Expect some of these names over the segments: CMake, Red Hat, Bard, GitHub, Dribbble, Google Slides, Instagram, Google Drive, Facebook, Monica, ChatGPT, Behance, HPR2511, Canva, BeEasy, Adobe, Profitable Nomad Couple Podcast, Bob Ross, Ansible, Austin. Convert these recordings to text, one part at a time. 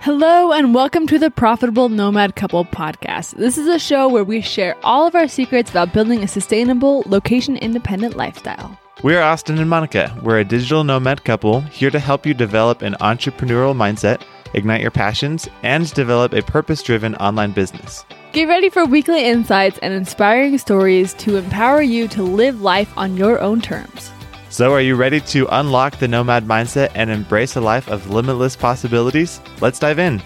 Hello and welcome to the Profitable Nomad Couple Podcast. This is a show where we share all of our secrets about building a sustainable, location-independent lifestyle. We're Austin and Monica. We're a digital nomad couple here to help you develop an entrepreneurial mindset, ignite your passions, and develop a purpose-driven online business. Get ready for weekly insights and inspiring stories to empower you to live life on your own terms. So are you ready to unlock the nomad mindset and embrace a life of limitless possibilities? Let's dive in.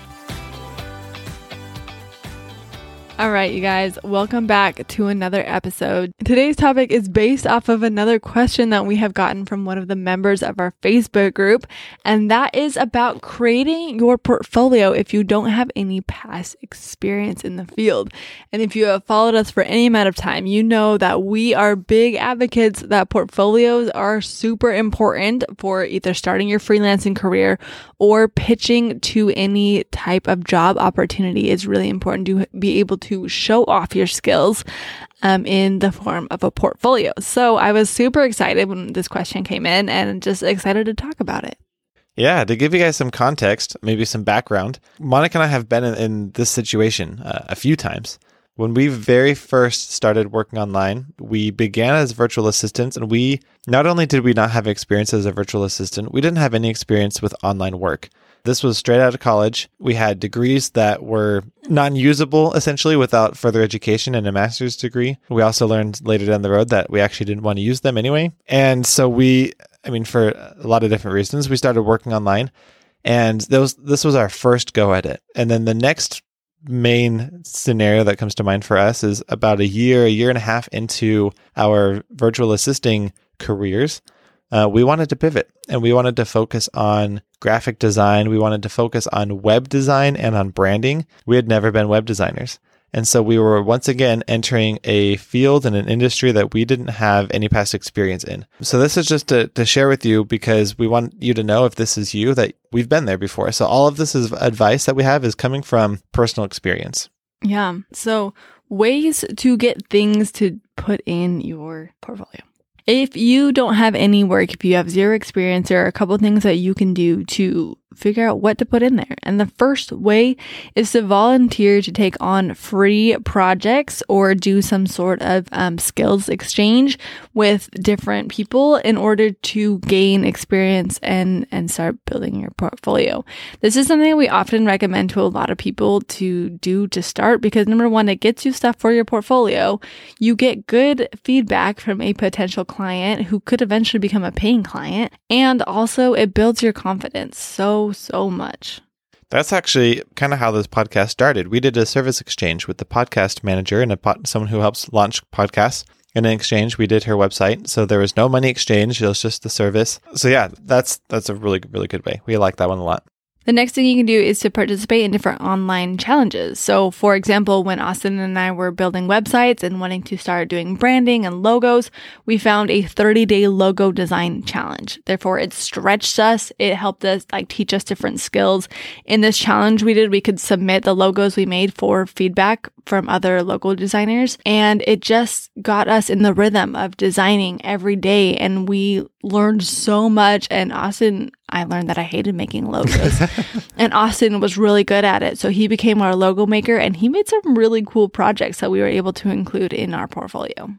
All right, you guys, welcome back to another episode. Today's topic is based off of another question that we have gotten from one of the members of our Facebook group, and that is about creating your portfolio if you don't have any past experience in the field. And if you have followed us for any amount of time, you know that we are big advocates that portfolios are super important for either starting your freelancing career or pitching to any type of job opportunity. It's really important to be able to show off your skills in the form of a portfolio. So I was super excited when this question came in and just excited to talk about it. Yeah, to give you guys some context, maybe some background, Monica and I have been in this situation a few times. When we very first started working online, we began as virtual assistants, and we not only did we not have experience as a virtual assistant, we didn't have any experience with online work. This was straight out of college. We had degrees that were non-usable, essentially, without further education and a master's degree. We also learned later down the road that we actually didn't want to use them anyway. And so for a lot of different reasons, we started working online. And this was our first go at it. And then the next main scenario that comes to mind for us is about a year and a half into our virtual assisting careers. We wanted to pivot, and we wanted to focus on graphic design. We wanted to focus on web design and on branding. We had never been web designers. And so we were once again entering a field and an industry that we didn't have any past experience in. So this is just to share with you, because we want you to know, if this is you, that we've been there before. So all of this is advice that we have is coming from personal experience. Yeah. So ways to get things to put in your portfolio. If you don't have any work, if you have zero experience, there are a couple of things that you can do to figure out what to put in there. And the first way is to volunteer to take on free projects or do some sort of skills exchange with different people in order to gain experience and start building your portfolio. This is something we often recommend to a lot of people to do to start, because number one, it gets you stuff for your portfolio. You get good feedback from a potential client who could eventually become a paying client, and also it builds your confidence so much. That's actually kind of how this podcast started. We did a service exchange with the podcast manager and someone who helps launch podcasts. And in exchange, we did her website. So there was no money exchange. It was just the service. So yeah, that's a really, really good way. We like that one a lot. The next thing you can do is to participate in different online challenges. So for example, when Austin and I were building websites and wanting to start doing branding and logos, we found a 30-day logo design challenge. Therefore, it stretched us. It helped us teach us different skills. In this challenge we could submit the logos we made for feedback from other logo designers. And it just got us in the rhythm of designing every day. And we learned so much. And I learned that I hated making logos. And Austin was really good at it. So he became our logo maker, and he made some really cool projects that we were able to include in our portfolio.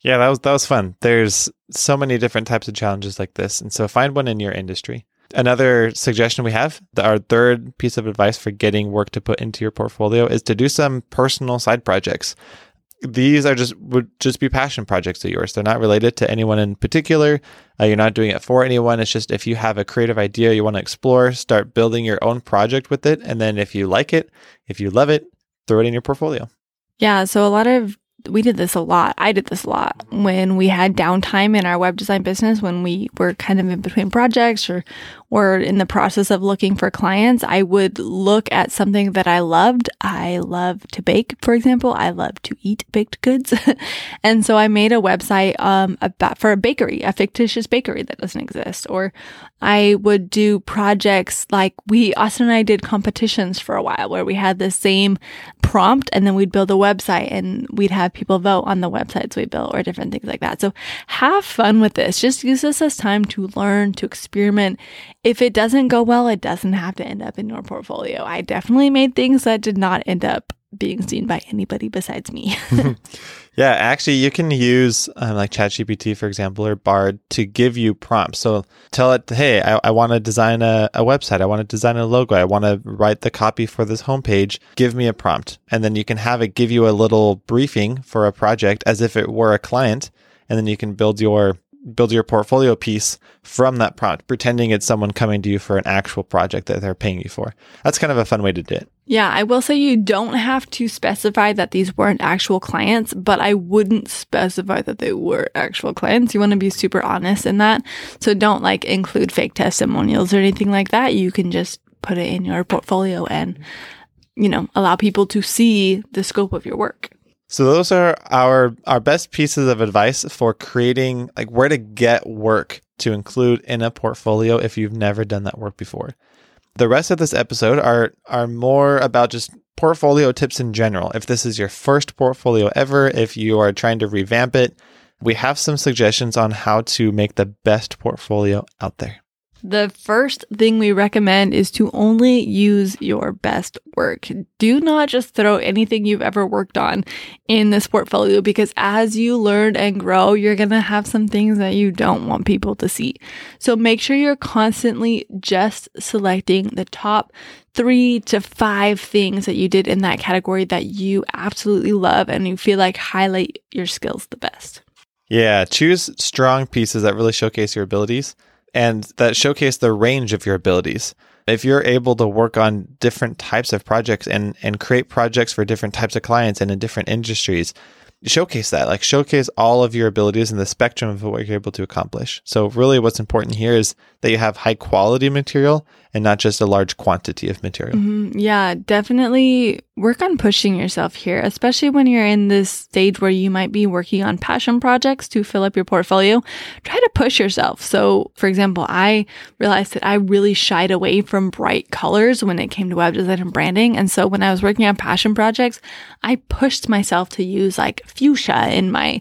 Yeah, that was fun. There's so many different types of challenges like this. And so find one in your industry. Another suggestion we have, our third piece of advice for getting work to put into your portfolio, is to do some personal side projects. These would just be passion projects of yours. They're not related to anyone in particular. You're not doing it for anyone. It's just if you have a creative idea you want to explore, start building your own project with it. And then if you like it, if you love it, throw it in your portfolio. Yeah. So I did this a lot when we had downtime in our web design business, when we were kind of in between projects or in the process of looking for clients. I would look at something that I loved. I love to bake, for example. I love to eat baked goods. And so I made a website for a bakery, a fictitious bakery that doesn't exist. Or I would do projects Austin and I did competitions for a while where we had the same prompt, and then we'd build a website and we'd have people vote on the websites we built or different things like that. So have fun with this. Just use this as time to learn, to experiment, if it doesn't go well, it doesn't have to end up in your portfolio. I definitely made things that did not end up being seen by anybody besides me. Yeah, actually, you can use like ChatGPT, for example, or Bard to give you prompts. So tell it, hey, I want to design a website. I want to design a logo. I want to write the copy for this homepage. Give me a prompt. And then you can have it give you a little briefing for a project as if it were a client. And then you can build your portfolio piece from that prompt, pretending it's someone coming to you for an actual project that they're paying you for. That's kind of a fun way to do it. Yeah, I will say you don't have to specify that these weren't actual clients, but I wouldn't specify that they were actual clients. You want to be super honest in that. So don't like include fake testimonials or anything like that. You can just put it in your portfolio and, you know, allow people to see the scope of your work. So those are our best pieces of advice for creating, like, where to get work to include in a portfolio if you've never done that work before. The rest of this episode are more about just portfolio tips in general. If this is your first portfolio ever, if you are trying to revamp it, we have some suggestions on how to make the best portfolio out there. The first thing we recommend is to only use your best work. Do not just throw anything you've ever worked on in this portfolio, because as you learn and grow, you're going to have some things that you don't want people to see. So make sure you're constantly just selecting the top 3 to 5 things that you did in that category that you absolutely love and you feel like highlight your skills the best. Yeah, choose strong pieces that really showcase your abilities and that showcase the range of your abilities. If you're able to work on different types of projects and create projects for different types of clients and in different industries, showcase that. Like, showcase all of your abilities and the spectrum of what you're able to accomplish. So really what's important here is that you have high quality material and not just a large quantity of material. Mm-hmm. Yeah, definitely work on pushing yourself here, especially when you're in this stage where you might be working on passion projects to fill up your portfolio. Try to push yourself. So, for example, I realized that I really shied away from bright colors when it came to web design and branding. And so when I was working on passion projects, I pushed myself to use like fuchsia in my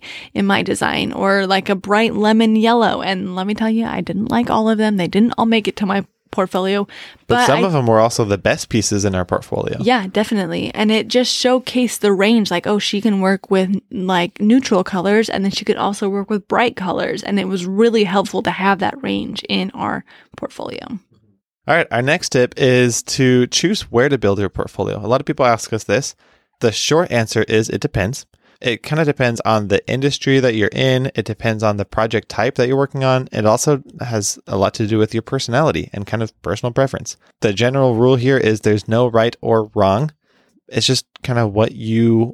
design, or like a bright lemon yellow. And let me tell you, I didn't like all of them. They didn't all make it to my portfolio. But some of them were also the best pieces in our portfolio. Yeah, definitely. And it just showcased the range, like, oh, she can work with like neutral colors, and then she could also work with bright colors. And it was really helpful to have that range in our portfolio. All right. Our next tip is to choose where to build your portfolio. A lot of people ask us this. The short answer is it depends. It kind of depends on the industry that you're in. It depends on the project type that you're working on. It also has a lot to do with your personality and kind of personal preference. The general rule here is there's no right or wrong. It's just kind of what you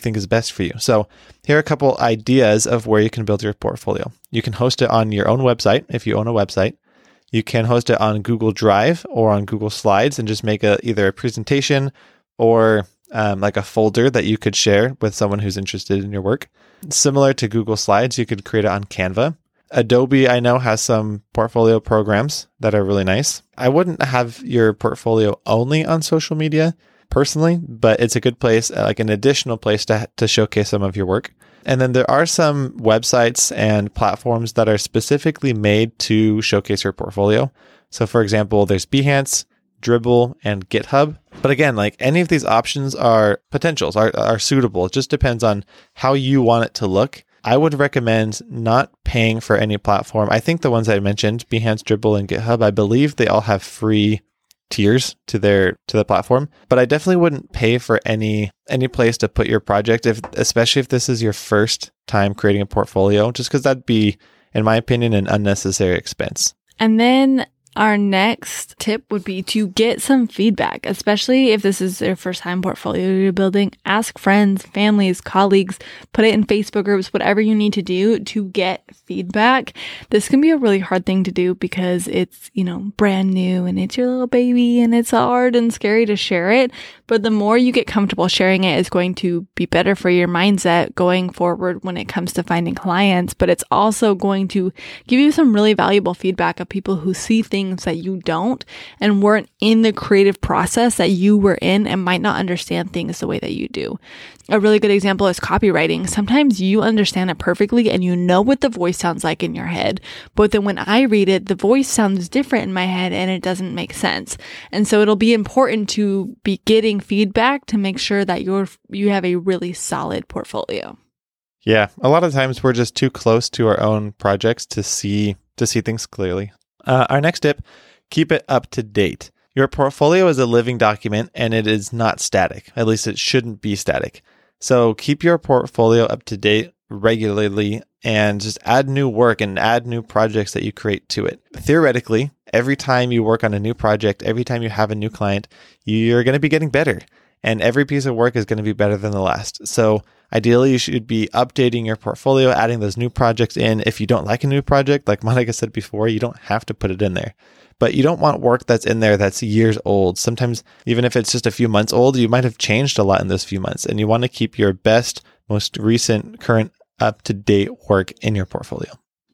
think is best for you. So here are a couple ideas of where you can build your portfolio. You can host it on your own website if you own a website. You can host it on Google Drive or on Google Slides and just make either a presentation or like a folder that you could share with someone who's interested in your work. Similar to Google Slides, you could create it on Canva. Adobe, I know, has some portfolio programs that are really nice. I wouldn't have your portfolio only on social media personally, but it's a good place, like an additional place to showcase some of your work. And then there are some websites and platforms that are specifically made to showcase your portfolio. So for example, there's Behance, Dribbble, and GitHub. But again, like, any of these options are potentials, are suitable. It just depends on how you want it to look. I would recommend not paying for any platform. I think the ones I mentioned, Behance, Dribbble, and GitHub, I believe they all have free tiers to the platform. But I definitely wouldn't pay for any place to put your project, especially if this is your first time creating a portfolio, just because that'd be, in my opinion, an unnecessary expense. And then our next tip would be to get some feedback, especially if this is your first time portfolio you're building. Ask friends, families, colleagues, put it in Facebook groups, whatever you need to do to get feedback. This can be a really hard thing to do because it's, you know, brand new and it's your little baby and it's hard and scary to share it. But the more you get comfortable sharing it is going to be better for your mindset going forward when it comes to finding clients. But it's also going to give you some really valuable feedback of people who see things things that you don't and weren't in the creative process that you were in and might not understand things the way that you do. A really good example is copywriting. Sometimes you understand it perfectly and you know what the voice sounds like in your head, but then when I read it, the voice sounds different in my head and it doesn't make sense. And so it'll be important to be getting feedback to make sure that you have a really solid portfolio. Yeah, a lot of times we're just too close to our own projects to see things clearly. Our next tip, keep it up to date. Your portfolio is a living document and it is not static. At least it shouldn't be static. So keep your portfolio up to date regularly and just add new work and add new projects that you create to it. Theoretically, every time you work on a new project, every time you have a new client, you're going to be getting better. And every piece of work is going to be better than the last. So ideally, you should be updating your portfolio, adding those new projects in. If you don't like a new project, like Monica said before, you don't have to put it in there. But you don't want work that's in there that's years old. Sometimes, even if it's just a few months old, you might have changed a lot in those few months. And you want to keep your best, most recent, current, up-to-date work in your portfolio.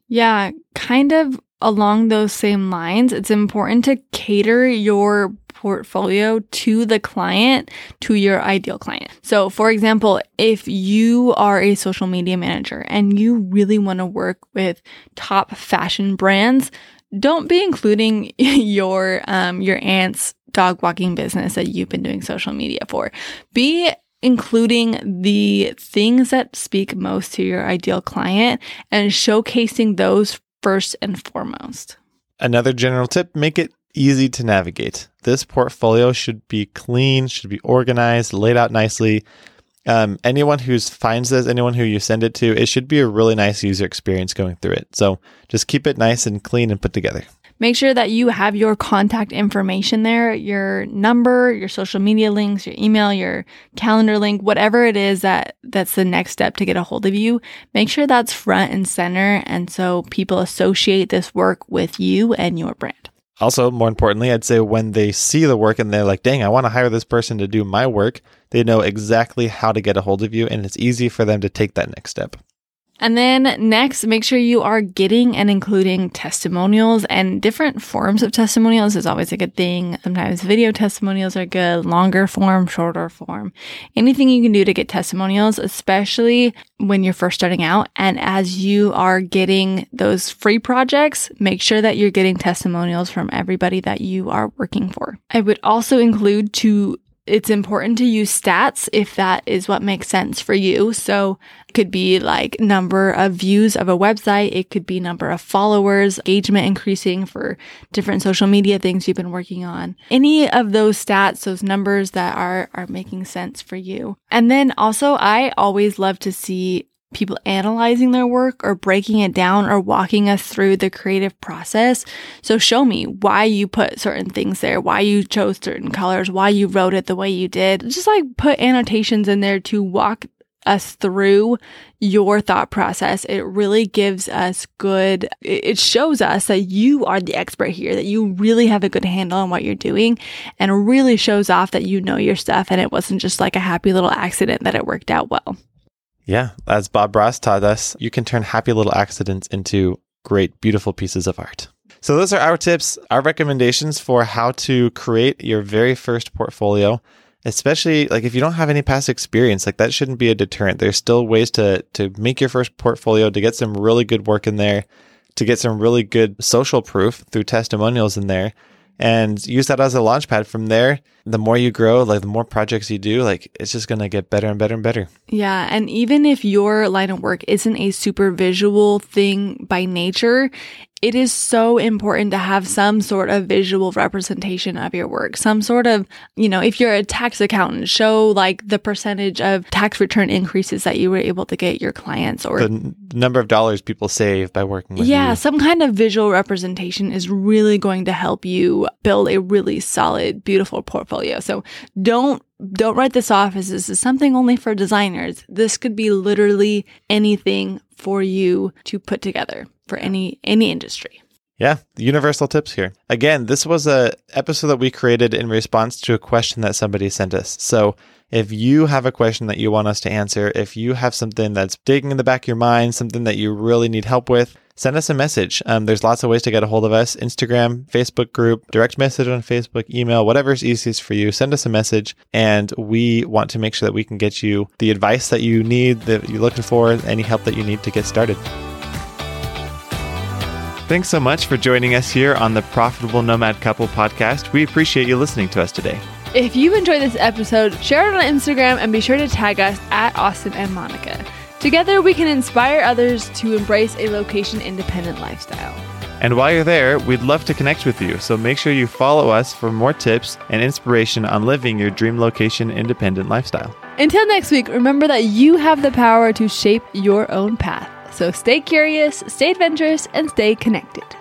Yeah, kind of along those same lines, it's important to cater your portfolio to the client, to your ideal client. So for example, if you are a social media manager and you really want to work with top fashion brands, don't be including your aunt's dog walking business that you've been doing social media for. Be including the things that speak most to your ideal client and showcasing those first and foremost. Another general tip, make it easy to navigate. This portfolio should be clean, should be organized, laid out nicely. Anyone who finds this, anyone who you send it to, it should be a really nice user experience going through it. So just keep it nice and clean and put together. Make sure that you have your contact information there, your number, your social media links, your email, your calendar link, whatever it is that's the next step to get a hold of you. Make sure that's front and center. And so people associate this work with you and your brand. Also, more importantly, I'd say when they see the work and they're like, dang, I want to hire this person to do my work, they know exactly how to get a hold of you. And it's easy for them to take that next step. And then next, make sure you are getting and including testimonials and different forms of testimonials is always a good thing. Sometimes video testimonials are good, longer form, shorter form. Anything you can do to get testimonials, especially when you're first starting out. And as you are getting those free projects, make sure that you're getting testimonials from everybody that you are working for. I would also include it's important to use stats if that is what makes sense for you. So it could be like number of views of a website. It could be number of followers, engagement increasing for different social media things you've been working on. Any of those stats, those numbers that are making sense for you. And then also, I always love to see people analyzing their work or breaking it down or walking us through the creative process. So show me why you put certain things there, why you chose certain colors, why you wrote it the way you did. Just like put annotations in there to walk us through your thought process. It really gives us it shows us that you are the expert here, that you really have a good handle on what you're doing and really shows off that you know your stuff and it wasn't just like a happy little accident that it worked out well. Yeah, as Bob Ross taught us, you can turn happy little accidents into great, beautiful pieces of art. So those are our tips, our recommendations for how to create your very first portfolio, especially like if you don't have any past experience, like that shouldn't be a deterrent. There's still ways to make your first portfolio, to get some really good work in there, to get some really good social proof through testimonials in there. And use that as a launch pad. From there, the more you grow, like the more projects you do, like it's just going to get better and better and better. Yeah. And even if your line of work isn't a super visual thing by nature, it is so important to have some sort of visual representation of your work. Some sort of, if you're a tax accountant, show like the percentage of tax return increases that you were able to get your clients or the number of dollars people save by working with you. Yeah, some kind of visual representation is really going to help you build a really solid, beautiful portfolio. So don't write this off as this is something only for designers. This could be literally anything for you to put together for any industry. Yeah, universal tips here. Again, this was an episode that we created in response to a question that somebody sent us. So if you have a question that you want us to answer, if you have something that's digging in the back of your mind, something that you really need help with, send us a message. There's lots of ways to get a hold of us. Instagram, Facebook group, direct message on Facebook, email, whatever's easiest for you. Send us a message, and we want to make sure that we can get you the advice that you need, that you're looking for, any help that you need to get started. Thanks so much for joining us here on the Profitable Nomad Couple podcast. We appreciate you listening to us today. If you enjoyed this episode, share it on Instagram and be sure to tag us at Austin and Monica. Together, we can inspire others to embrace a location-independent lifestyle. And while you're there, we'd love to connect with you. So make sure you follow us for more tips and inspiration on living your dream location-independent lifestyle. Until next week, remember that you have the power to shape your own path. So stay curious, stay adventurous, and stay connected.